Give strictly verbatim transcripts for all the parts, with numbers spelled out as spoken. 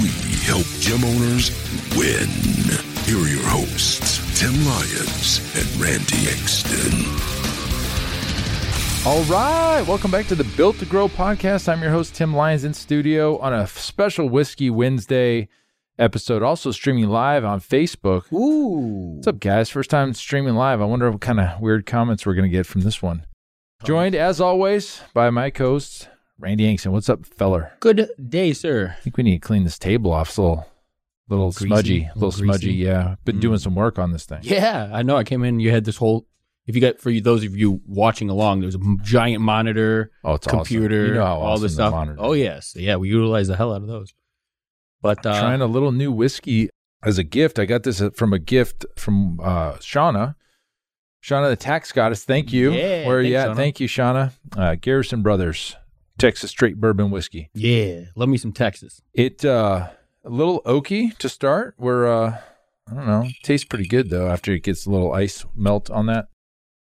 We help gym owners win. Here are your hosts, Tim Lyons and Randy Exton. All right, welcome back to the Built to Grow podcast. I'm your host, Tim Lyons, in studio on a special Whiskey Wednesday episode, also streaming live on Facebook. Ooh. What's up, guys? First time streaming live. I wonder what kind of weird comments we're going to get from this one. Joined, as always, by my co-host, Randy Angson. What's up, feller? Good day, sir. I think we need to clean this table off. It's a little, little, little smudgy. A little, little smudgy, yeah. Been mm. doing some work on this thing. Yeah, I know. I came in, you had this whole... If you got, for you, those of you watching along, there's a giant monitor, oh, it's computer, awesome. You know how all awesome this stuff. Monitor. Oh, yes. Yeah, we utilize the hell out of those. But uh, trying a little new whiskey as a gift. I got this from a gift from uh, Shauna. Shauna, the tax goddess. Thank you. Yeah, Where are you at? Shauna. Thank you, Shauna. Uh, Garrison Brothers, Texas straight bourbon whiskey. Yeah. Love me some Texas. It uh, a little oaky to start. We're, uh, I don't know, tastes pretty good, though, after it gets a little ice melt on that.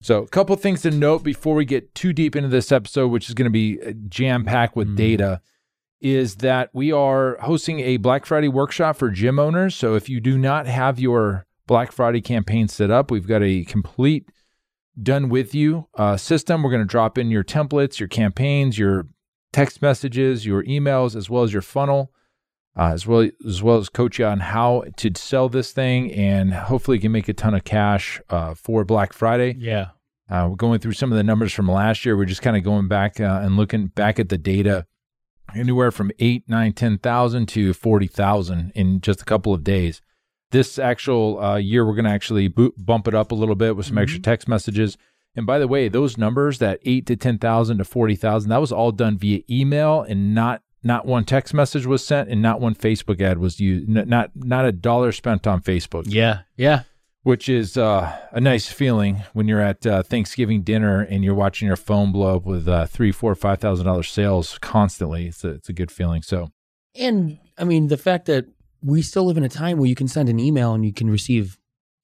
So a couple things to note before we get too deep into this episode, which is going to be jam-packed with mm. data, is that we are hosting a Black Friday workshop for gym owners. So if you do not have your Black Friday campaign set up, we've got a complete done with you uh, system. We're going to drop in your templates, your campaigns, your text messages, your emails, as well as your funnel, uh, as well as well as coach you on how to sell this thing, and hopefully you can make a ton of cash uh, for Black Friday. Yeah. Uh, we're going through some of the numbers from last year. We're just kind of going back uh, and looking back at the data. Anywhere from eight, nine, ten thousand to forty thousand in just a couple of days. This actual uh, year, we're going to actually boot, bump it up a little bit with some mm-hmm. extra text messages. And by the way, those numbers, that eight to ten thousand to forty thousand, that was all done via email, and not not one text message was sent, and not one Facebook ad was used, n- not not a dollar spent on Facebook. Yeah, yeah. Which is uh, a nice feeling when you're at uh, Thanksgiving dinner and you're watching your phone blow up with uh, three, four, five thousand dollars sales constantly. It's a, it's a good feeling. So, and I mean, the fact that we still live in a time where you can send an email and you can receive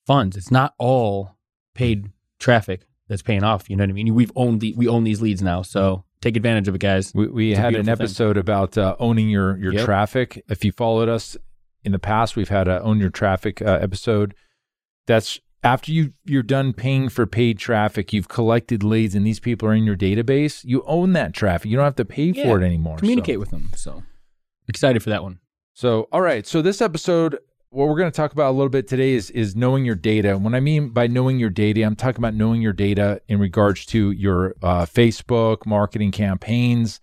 funds. It's not all paid traffic that's paying off. You know what I mean? We've owned the, we own these leads now, so take advantage of it, guys. We, we had an episode thing. about uh, owning your your yep. traffic. If you followed us in the past, we've had a own your traffic uh, episode. That's after you, you're done paying for paid traffic, you've collected leads, and these people are in your database. You own that traffic. You don't have to pay yeah, for it anymore. Communicate so. with them. So excited for that one. So, all right. So this episode, what we're going to talk about a little bit today is, is knowing your data. And what I mean by knowing your data, I'm talking about knowing your data in regards to your uh, Facebook marketing campaigns.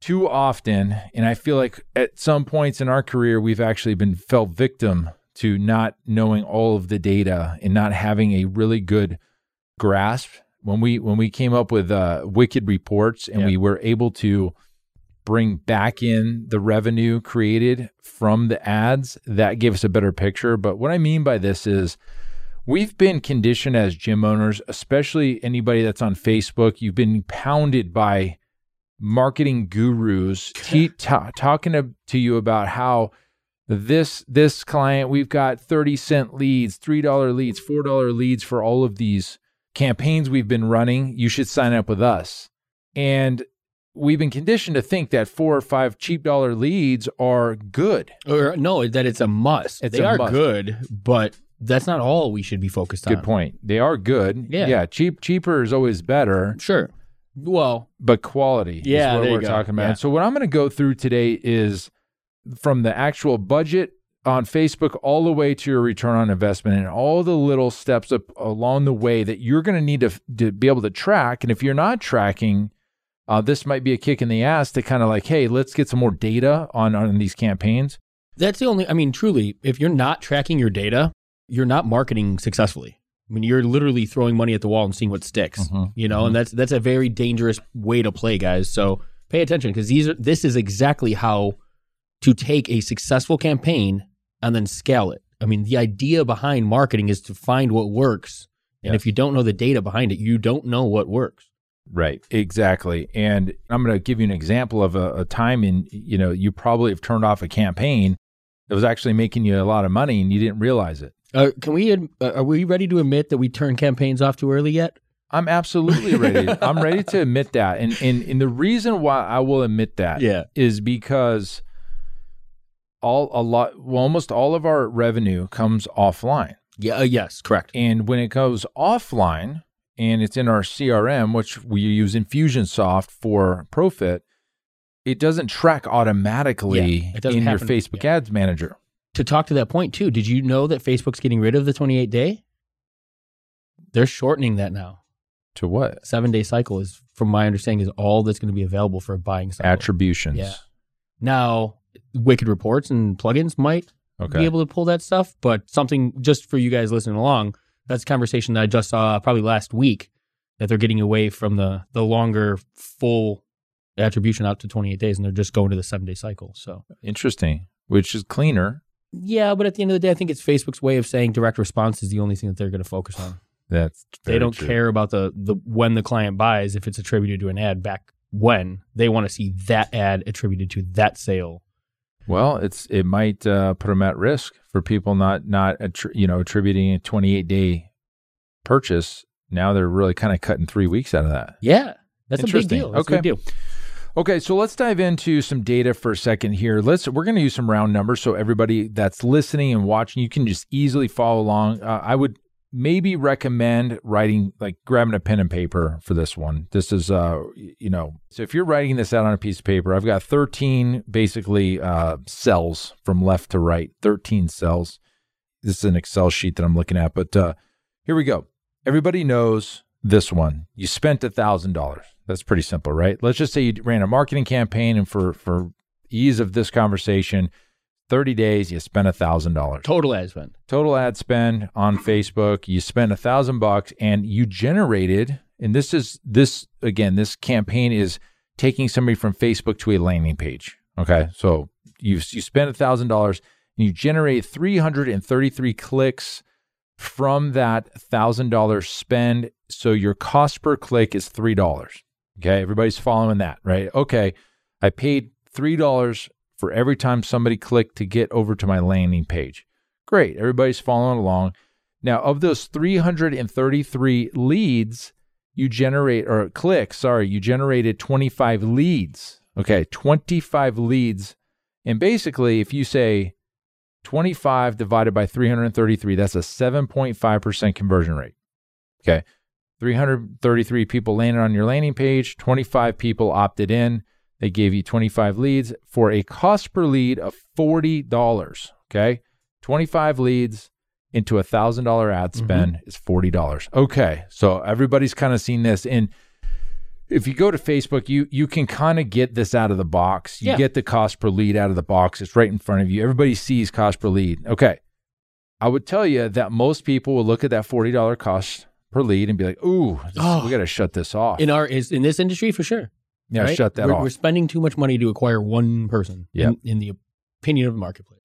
Too often, and I feel like at some points in our career, we've actually been fell victim to not knowing all of the data and not having a really good grasp. When we when we came up with uh, Wicked Reports, and yeah. we were able to bring back in the revenue created from the ads, that gave us a better picture. But what I mean by this is we've been conditioned as gym owners, especially anybody that's on Facebook. You've been pounded by marketing gurus t- t- talking to, to you about how This this client, we've got thirty cent leads, three dollar leads, four dollar leads for all of these campaigns we've been running. You should sign up with us. And we've been conditioned to think that four or five cheap dollar leads are good. Or no, that it's a must. It's they a are must. good, but that's not all we should be focused on. Good point. They are good. Yeah. Yeah. Cheap, cheaper is always better. Sure. Well. But quality yeah, is what we're talking about. Yeah. So what I'm going to go through today is from the actual budget on Facebook all the way to your return on investment, and all the little steps up along the way that you're going to need to, to be able to track. And if you're not tracking, uh, this might be a kick in the ass to kind of like, hey, let's get some more data on, on these campaigns. That's the only, I mean, truly, if you're not tracking your data, you're not marketing successfully. I mean, you're literally throwing money at the wall and seeing what sticks, mm-hmm. you know, mm-hmm. and that's, that's a very dangerous way to play, guys. So pay attention, because these are, this is exactly how to take a successful campaign and then scale it. I mean, the idea behind marketing is to find what works. And yes. if you don't know the data behind it, you don't know what works. Right, exactly. And I'm going to give you an example of a, a time in, you know, you probably have turned off a campaign that was actually making you a lot of money and you didn't realize it. Uh, can we, uh, are we ready to admit that we turn campaigns off too early yet? I'm absolutely ready. I'm ready to admit that. And, and and the reason why I will admit that yeah. is because all a lot, well, almost all of our revenue comes offline. Yeah. Uh, yes, correct. And when it goes offline and it's in our C R M, which we use Infusionsoft for ProFit, it doesn't track automatically yeah, in your Facebook yeah. ads manager. To talk to that point too, did you know that Facebook's getting rid of the twenty-eight day? They're shortening that now. To what? Seven-day cycle is, from my understanding, is all that's going to be available for a buying cycle. Attributions. Yeah. Now, Wicked Reports and plugins might okay. be able to pull that stuff, but something just for you guys listening along, that's a conversation that I just saw probably last week, that they're getting away from the the longer full attribution out to twenty-eight days, and they're just going to the seven-day cycle. So interesting, which is cleaner. Yeah, but at the end of the day, I think it's Facebook's way of saying direct response is the only thing that they're going to focus on. That's they don't true. care about the, the when the client buys, if it's attributed to an ad back when. They want to see that ad attributed to that sale. Well, it's it might uh, put them at risk for people not not attri- you know attributing a twenty-eight day purchase. Now they're really kind of cutting three weeks out of that. Yeah, that's a big deal. That's okay. a big deal. Okay, so let's dive into some data for a second here. Let's we're going to use some round numbers so everybody that's listening and watching, you can just easily follow along. Uh, I would. Maybe recommend writing, like grabbing a pen and paper for this one. This is, uh, you know, so if you're writing this out on a piece of paper, I've got thirteen basically uh, cells from left to right, thirteen cells. This is an Excel sheet that I'm looking at, but uh, here we go. Everybody knows this one. You spent one thousand dollars. That's pretty simple, right? Let's just say you ran a marketing campaign, and for, for ease of this conversation, thirty days, you spend one thousand dollars. Total ad spend. Total ad spend on Facebook. You spend one thousand bucks, and you generated, and this is, this again, this campaign is taking somebody from Facebook to a landing page, okay? So you you spend one thousand dollars, and you generate three hundred thirty-three clicks from that one thousand dollars spend, so your cost per click is three dollars, okay? Everybody's following that, right? Okay, I paid three dollars for every time somebody clicked to get over to my landing page. Great, everybody's following along. Now, of those three hundred thirty-three leads you generate, or clicks, sorry, you generated twenty-five leads. Okay, twenty-five leads. And basically, if you say twenty-five divided by three hundred thirty-three, that's a seven point five percent conversion rate. Okay, three hundred thirty-three people landed on your landing page, twenty-five people opted in. They gave you twenty-five leads for a cost per lead of forty dollars, okay? twenty-five leads into a one thousand dollars ad spend mm-hmm. is forty dollars. Okay, so everybody's kind of seen this. And if you go to Facebook, you you can kind of get this out of the box. You yeah. get the cost per lead out of the box. It's right in front of you. Everybody sees cost per lead. Okay, I would tell you that most people will look at that forty dollars cost per lead and be like, ooh, this, oh, we got to shut this off. In our is in this industry, for sure. Yeah, right? Shut that we're, off. We're spending too much money to acquire one person yep. in, in the opinion of the marketplace.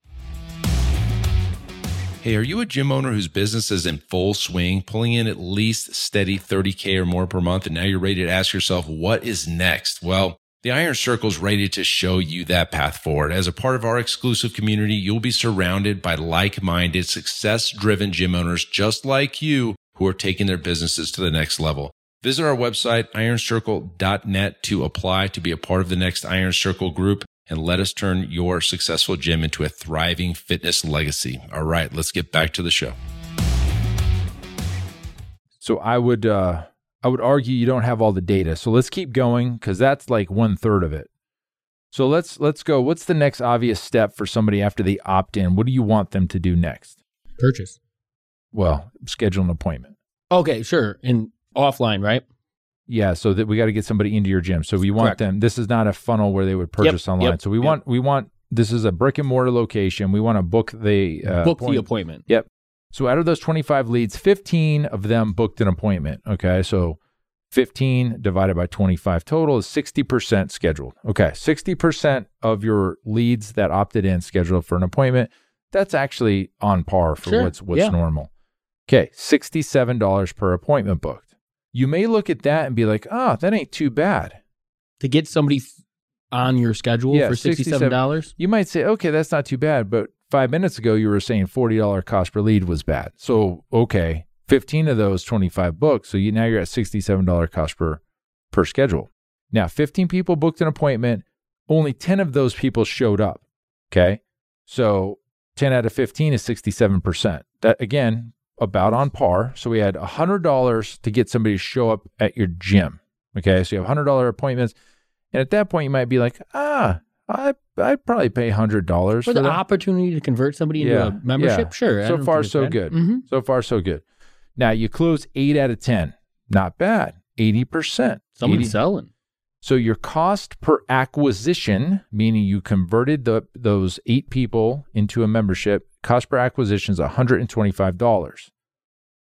Hey, are you a gym owner whose business is in full swing, pulling in at least steady thirty K or more per month, and now you're ready to ask yourself, what is next? Well, the Iron Circle is ready to show you that path forward. As a part of our exclusive community, you'll be surrounded by like-minded, success-driven gym owners just like you who are taking their businesses to the next level. Visit our website, iron circle dot net, to apply to be a part of the next Iron Circle group, and let us turn your successful gym into a thriving fitness legacy. All right, let's get back to the show. So I would uh, I would argue you don't have all the data. So let's keep going, because that's like one third of it. So let's let's go. What's the next obvious step for somebody after they opt in? What do you want them to do next? Purchase. Well, schedule an appointment. Okay, sure. And offline, right? Yeah, so that we got to get somebody into your gym. So we want Correct. them, this is not a funnel where they would purchase yep, online. Yep, so we yep. want, we want, this is a brick and mortar location. We want to book the uh, book appointment. the appointment. Yep. So out of those twenty-five leads, fifteen of them booked an appointment. Okay, so fifteen divided by twenty-five total is sixty percent scheduled. Okay, sixty percent of your leads that opted in scheduled for an appointment. that's actually on par for sure. what's what's yeah. normal. Okay, sixty-seven dollars per appointment booked. You may look at that and be like, oh, that ain't too bad. To get somebody on your schedule yeah, for sixty-seven dollars? You might say, okay, that's not too bad, but five minutes ago you were saying forty dollars cost per lead was bad. So, okay, fifteen of those twenty-five booked, so you now you're at sixty-seven dollars cost per, per schedule. Now, fifteen people booked an appointment, only ten of those people showed up, okay? So ten out of fifteen is sixty-seven percent. That, again, about on par. So we had one hundred dollars to get somebody to show up at your gym, okay? So you have one hundred dollars appointments. And at that point, you might be like, ah, I, I'd probably pay one hundred dollars. For, for the that. opportunity to convert somebody into yeah. a membership? Yeah. Sure. So far, so bad. good. Mm-hmm. So far, so good. Now, you close eight out of ten. Not bad. eighty percent. Someone's selling. So your cost per acquisition, meaning you converted the, those eight people into a membership, cost per acquisition is one hundred twenty-five dollars.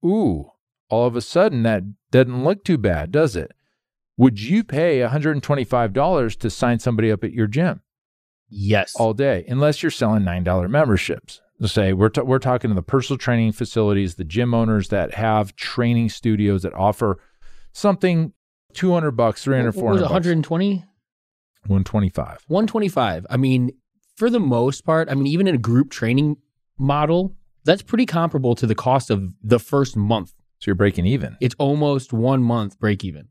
Ooh, all of a sudden, that doesn't look too bad, does it? Would you pay one hundred twenty-five dollars to sign somebody up at your gym? Yes. All day, unless you're selling nine dollar memberships. Let's say we're, t- we're talking to the personal training facilities, the gym owners that have training studios that offer something two hundred bucks, three hundred, what, what was one hundred twenty? one hundred twenty-five. one hundred twenty-five. I mean, for the most part, I mean, even in a group training model, that's pretty comparable to the cost of the first month. So you're breaking even. It's almost one month break even.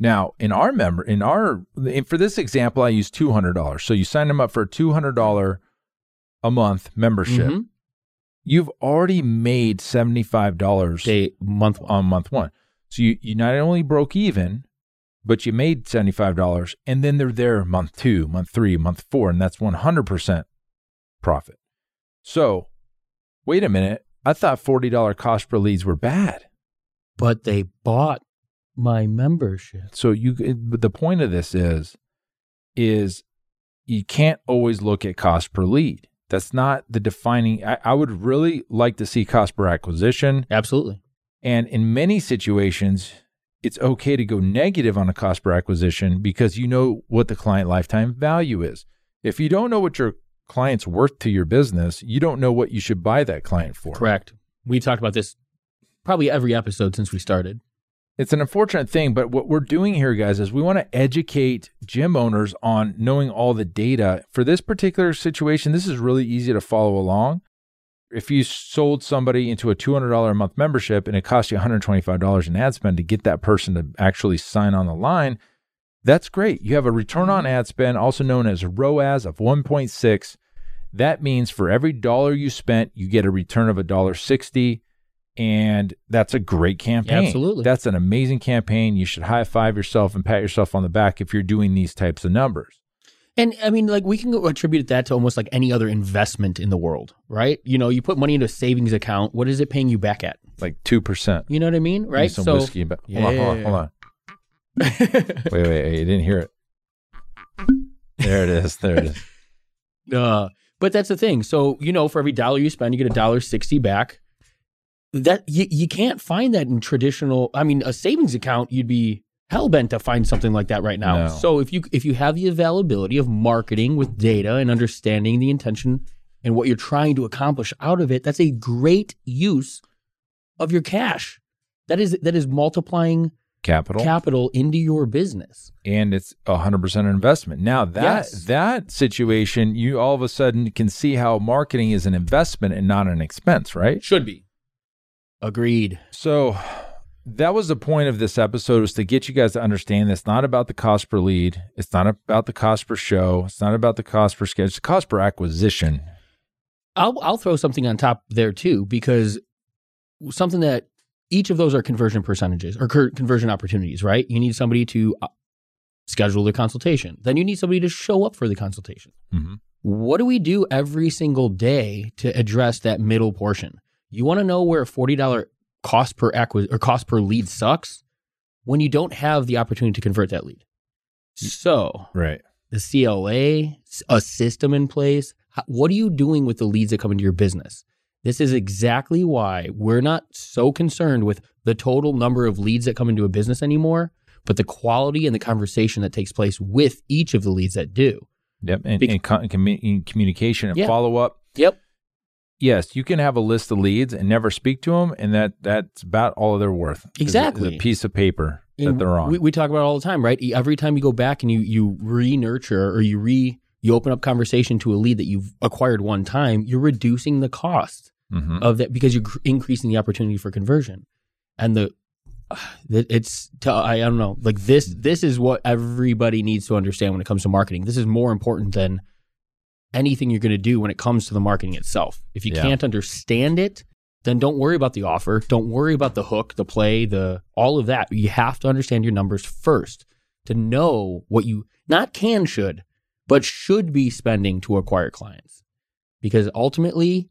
Now, in our member, in our, in, for this example, I use two hundred dollars. So you sign them up for a two hundred dollars a month membership. Mm-hmm. You've already made seventy-five dollars Day, month on month one. So you, you not only broke even, but you made seventy-five dollars, and then they're there month two, month three, month four, and that's one hundred percent profit. So wait a minute. I thought forty dollars cost per leads were bad. But they bought my membership. So you, but the point of this is, is you can't always look at cost per lead. That's not the defining. I, I would really like to see cost per acquisition. Absolutely. And in many situations, it's okay to go negative on a cost per acquisition because you know what the client lifetime value is. If you don't know what your client's worth to your business, you don't know what you should buy that client for. Correct. We've talked about this probably every episode since we started. It's an unfortunate thing, but what we're doing here, guys, is we want to educate gym owners on knowing all the data. For this particular situation, this is really easy to follow along. If you sold somebody into a two hundred dollars a month membership and it cost you one hundred twenty-five dollars in ad spend to get that person to actually sign on the line, that's great. You have a return on ad spend, also known as R O A S, of one point six. That means for every dollar you spent, you get a return of one dollar sixty. And that's a great campaign. Yeah, absolutely. That's an amazing campaign. You should high five yourself and pat yourself on the back if you're doing these types of numbers. And I mean, like, we can attribute that to almost like any other investment in the world, right? You know, you put money into a savings account. What is it paying you back at? Like two percent. You know what I mean? Right? Need some so, whiskey. But hold, yeah. on, hold on, hold on. wait, wait, wait. You didn't hear it. There it is. There it is. Uh, but that's the thing. So, you know, for every dollar you spend, you get one dollar sixty back. That you, you can't find that in traditional, I mean, a savings account, you'd be hell-bent to find something like that right now. No. So if you if you have the availability of marketing with data and understanding the intention and what you're trying to accomplish out of it, that's a great use of your cash. That is that is multiplying capital capital into your business. And it's one hundred percent an investment. Now, that yes. that situation, you all of a sudden can see how marketing is an investment and not an expense, right? Should be. Agreed. So that was the point of this episode, was to get you guys to understand it's not about the cost per lead. It's not about the cost per show. It's not about the cost per schedule. It's the cost per acquisition. I'll I'll throw something on top there too, because something that each of those are conversion percentages or conversion opportunities, right? You need somebody to schedule the consultation. Then you need somebody to show up for the consultation. Mm-hmm. What do we do every single day to address that middle portion? You want to know where a forty dollars cost per acquisition or cost per lead sucks? When you don't have the opportunity to convert that lead. So right. The C L A, a system in place. What are you doing with the leads that come into your business? This is exactly why we're not so concerned with the total number of leads that come into a business anymore, but the quality and the conversation that takes place with each of the leads that do. Yep. And, Be- and, com- and communication and yeah. follow up. Yep. yes, you can have a list of leads and never speak to them, and that that's about all they're worth. Exactly. It's a piece of paper and that they're on. We, we talk about it all the time, right? Every time you go back and you you re-nurture or you re you open up conversation to a lead that you've acquired one time, you're reducing the cost mm-hmm. of that because you're cr- increasing the opportunity for conversion. And the uh, it's t- I, I don't know, like this this is what everybody needs to understand when it comes to marketing. This is more important than anything you're going to do when it comes to the marketing itself. If you yeah. can't understand it, then don't worry about the offer. Don't worry about the hook, the play, the all of that. You have to understand your numbers first to know what you not can should, but should be spending to acquire clients. Because ultimately,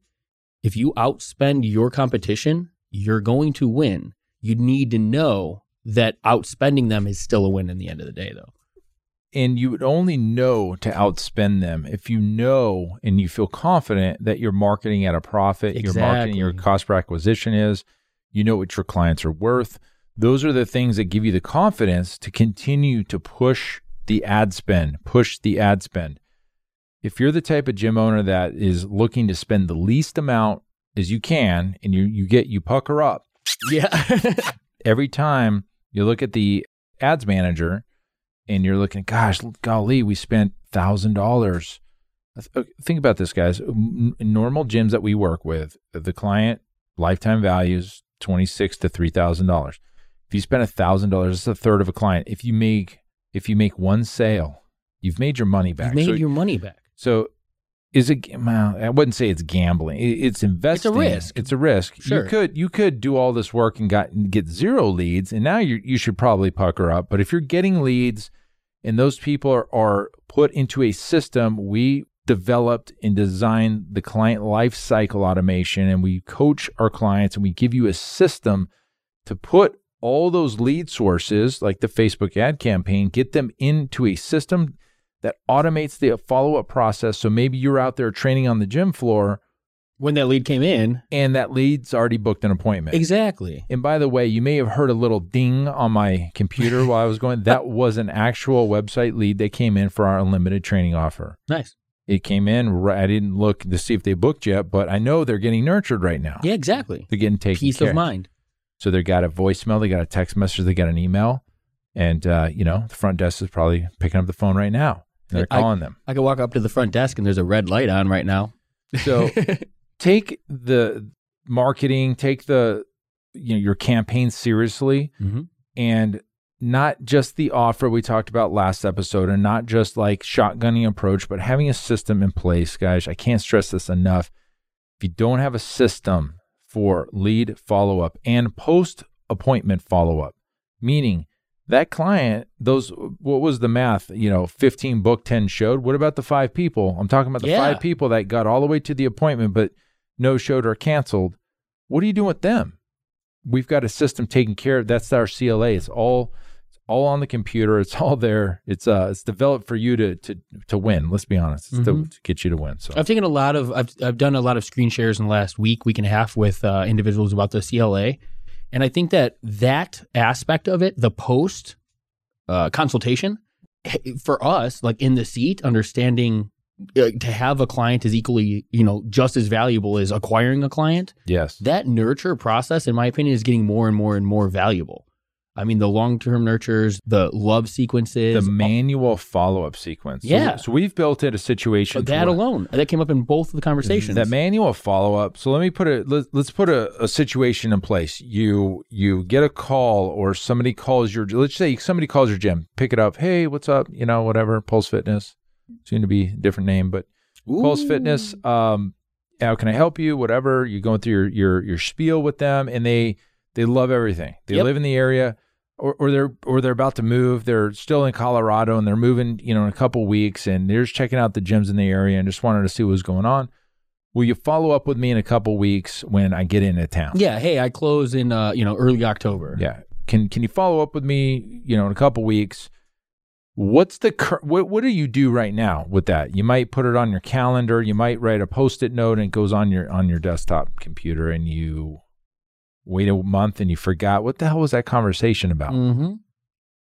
if you outspend your competition, you're going to win. You need to know that outspending them is still a win in the end of the day, though. And you would only know to outspend them if you know and you feel confident that you're marketing at a profit, exactly. Your marketing, your cost per acquisition is, you know what your clients are worth. Those are the things that give you the confidence to continue to push the ad spend, push the ad spend. If you're the type of gym owner that is looking to spend the least amount as you can, and you you get, you pucker up. Yeah. Every time you look at the ads manager, and you're looking, gosh, golly, we spent one thousand dollars. Think about this, guys. In normal gyms that we work with, the client lifetime value is twenty-six thousand to three thousand dollars. If you spend one thousand dollars, it's a third of a client. If you make if you make one sale, you've made your money back. You've made so, your money back. So is it? Well, I wouldn't say it's gambling. It's investing. It's a risk. It's a risk. Sure. You could you could do all this work and got get zero leads, and now you you should probably pucker up. But if you're getting leads, and those people are, are put into a system, we developed and designed the client life cycle automation, and we coach our clients, and we give you a system to put all those lead sources, like the Facebook ad campaign, get them into a system that automates the follow-up process. So maybe you're out there training on the gym floor when that lead came in, and that lead's already booked an appointment. Exactly. And by the way, you may have heard a little ding on my computer while I was going. That was an actual website lead that came in for our unlimited training offer. Nice. It came in. I didn't look to see if they booked yet, but I know they're getting nurtured right now. Yeah, exactly. They're getting taken Peace care of. Peace of mind. So they got a voicemail, they got a text message, they got an email, and uh, you know, the front desk is probably picking up the phone right now. They're calling I, them. I could walk up to the front desk and there's a red light on right now. So take the marketing, take the you know your campaign seriously, mm-hmm. and not just the offer we talked about last episode, and not just like shotgunning approach, but having a system in place, guys. I can't stress this enough. If you don't have a system for lead follow-up and post-appointment follow-up, meaning that client, those, what was the math? You know, fifteen booked, ten showed. What about the five people? I'm talking about the yeah. five people that got all the way to the appointment, but no showed or canceled. What are you doing with them? We've got a system taken care of. That's our C L A. It's all, it's all on the computer. It's all there. It's uh, it's developed for you to to to win. Let's be honest. It's mm-hmm. to, to get you to win. So I've taken a lot of, I've I've done a lot of screen shares in the last week, week and a half with uh, individuals about the C L A. And I think that that aspect of it, the post uh, consultation, for us, like in the seat, understanding uh, to have a client is equally, you know, just as valuable as acquiring a client. Yes. That nurture process, in my opinion, is getting more and more and more valuable. I mean, the long-term nurtures, the love sequences. The manual follow-up sequence. Yeah. So, so we've built it a situation. But that alone, that came up in both of the conversations. That manual follow-up. So let me put a, let, let's put a, a situation in place. You, you get a call or somebody calls your, let's say somebody calls your gym, pick it up. Hey, what's up? You know, whatever, Pulse Fitness, soon to be a different name, but Ooh. Pulse Fitness. Um, how can I help you? Whatever. You're going through your, your, your spiel with them, and they, they love everything. They yep. live in the area. Or, or they're or they're about to move. They're still in Colorado and they're moving, you know, in a couple of weeks, and they're just checking out the gyms in the area and just wanted to see what was going on. Will you follow up with me in a couple of weeks when I get into town? Yeah. Hey, I close in uh, you know, early October. Yeah. Can can you follow up with me, you know, in a couple of weeks? What's the cur- what what do you do right now with that? You might put it on your calendar. You might write a Post-it note, and it goes on your on your desktop computer, and you wait a month and you forgot, what the hell was that conversation about? Mm-hmm.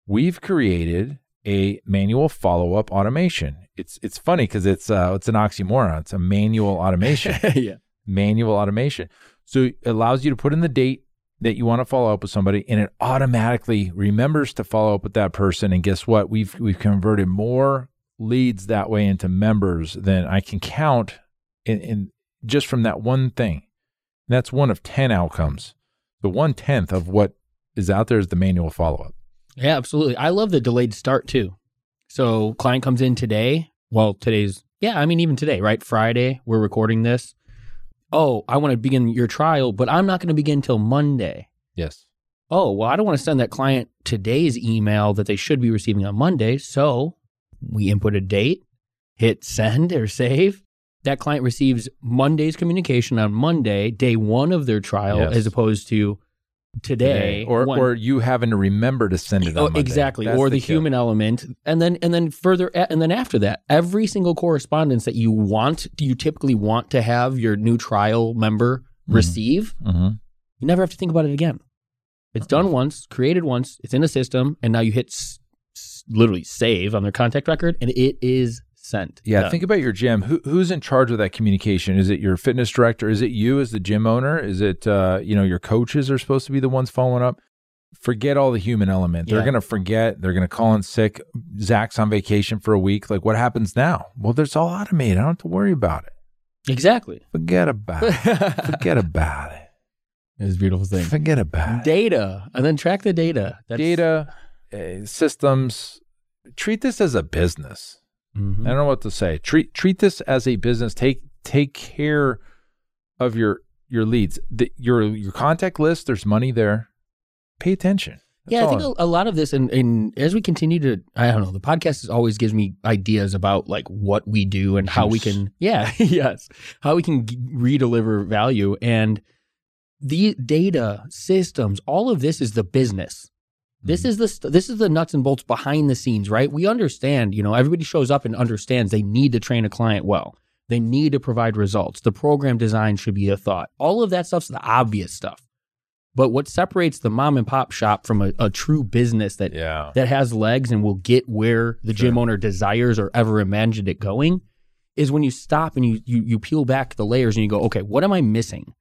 We've created a manual follow-up automation. It's it's funny because it's uh, it's an oxymoron. It's a manual automation. yeah. manual automation. So it allows you to put in the date that you want to follow up with somebody, and it automatically remembers to follow up with that person. And guess what? We've we've converted more leads that way into members than I can count in, in just from that one thing. And that's one of ten outcomes. The one-tenth of what is out there is the manual follow-up. Yeah, absolutely. I love the delayed start too. So client comes in today. Well, today's, yeah, I mean, even today, right? Friday, we're recording this. Oh, I want to begin your trial, but I'm not going to begin till Monday. Yes. Oh, well, I don't want to send that client today's email that they should be receiving on Monday. So we input a date, hit send or save. That client receives Monday's communication on Monday, day one of their trial, yes, as opposed to today. today. Or one. Or you having to remember to send it on oh, Monday. Exactly. That's or the, the human element. And then and then further, and then after that, every single correspondence that you want, you typically want to have your new trial member mm-hmm. receive, mm-hmm. you never have to think about it again. It's done once, created once, it's in a system, and now you hit s- s- literally save on their contact record, and it is sent. Yeah, done. Think about your gym. Who, who's in charge of that communication? Is it your fitness director? Is it you as the gym owner? Is it, uh, you know, your coaches are supposed to be the ones following up? Forget all the human element. Yeah. They're going to forget. They're going to call in sick. Zach's on vacation for a week. Like, what happens now? Well, there's all automated. I don't have to worry about it. Exactly. Forget about it. Forget about it. It's a beautiful thing. Forget about it. Data. And then track the data. That's... Data, uh, systems. Treat this as a business. Mm-hmm. I don't know what to say. Treat treat this as a business. Take take care of your your leads. The, your your contact list, there's money there. Pay attention. That's yeah, I think a, a lot of this, and, and as we continue to, I don't know, the podcast is, always gives me ideas about like what we do and how Oops. we can, yeah, yes, how we can re-deliver value. And the data, systems, all of this is the business. This is the this is the nuts and bolts behind the scenes, right? We understand, you know, everybody shows up and understands they need to train a client well. They need to provide results. The program design should be a thought. All of that stuff's the obvious stuff. But what separates the mom and pop shop from a, a true business that yeah. that has legs and will get where the sure. gym owner desires or ever imagined it going is when you stop and you you you peel back the layers and you go, okay, what am I missing?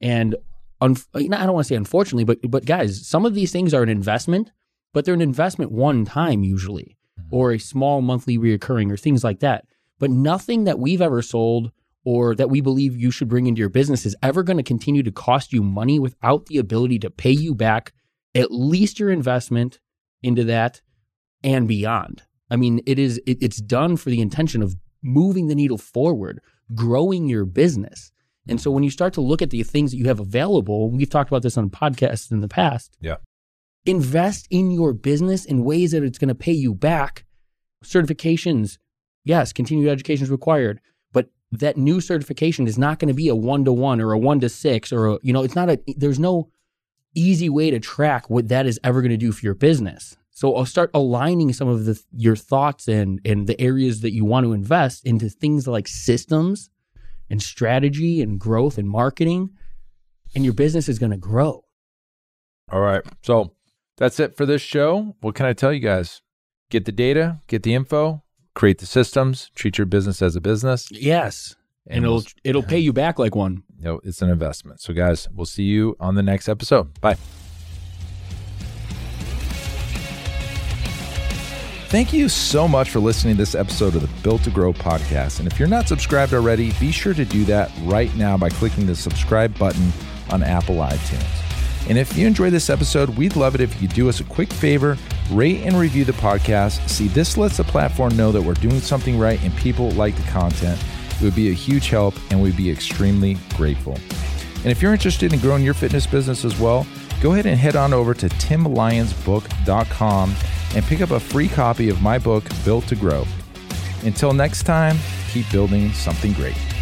And Unf- I don't want to say unfortunately, but but guys, some of these things are an investment, but they're an investment one time usually, mm-hmm. or a small monthly reoccurring or things like that. But nothing that we've ever sold or that we believe you should bring into your business is ever going to continue to cost you money without the ability to pay you back at least your investment into that and beyond. I mean, it is it, it's done for the intention of moving the needle forward, growing your business. And so when you start to look at the things that you have available, we've talked about this on podcasts in the past. Yeah. Invest in your business in ways that it's going to pay you back. Certifications, yes, continued education is required, but that new certification is not going to be a one-to-one or a one-to-six or, a, you know, it's not a, there's no easy way to track what that is ever going to do for your business. So I'll start aligning some of the your thoughts and, and the areas that you want to invest into things like systems and strategy and growth and marketing, and your business is going to grow. All right. So that's it for this show. What can I tell you guys? Get the data, get the info, create the systems, treat your business as a business. Yes. And, and it'll it'll pay you back like one. You know, it's an investment. So guys, we'll see you on the next episode. Bye. Thank you so much for listening to this episode of the Built to Grow podcast. And if you're not subscribed already, be sure to do that right now by clicking the subscribe button on Apple iTunes. And if you enjoyed this episode, we'd love it if you do us a quick favor, rate and review the podcast. See, this lets the platform know that we're doing something right and people like the content. It would be a huge help and we'd be extremely grateful. And if you're interested in growing your fitness business as well, go ahead and head on over to tim lyons book dot com and pick up a free copy of my book, Built to Grow. Until next time, keep building something great.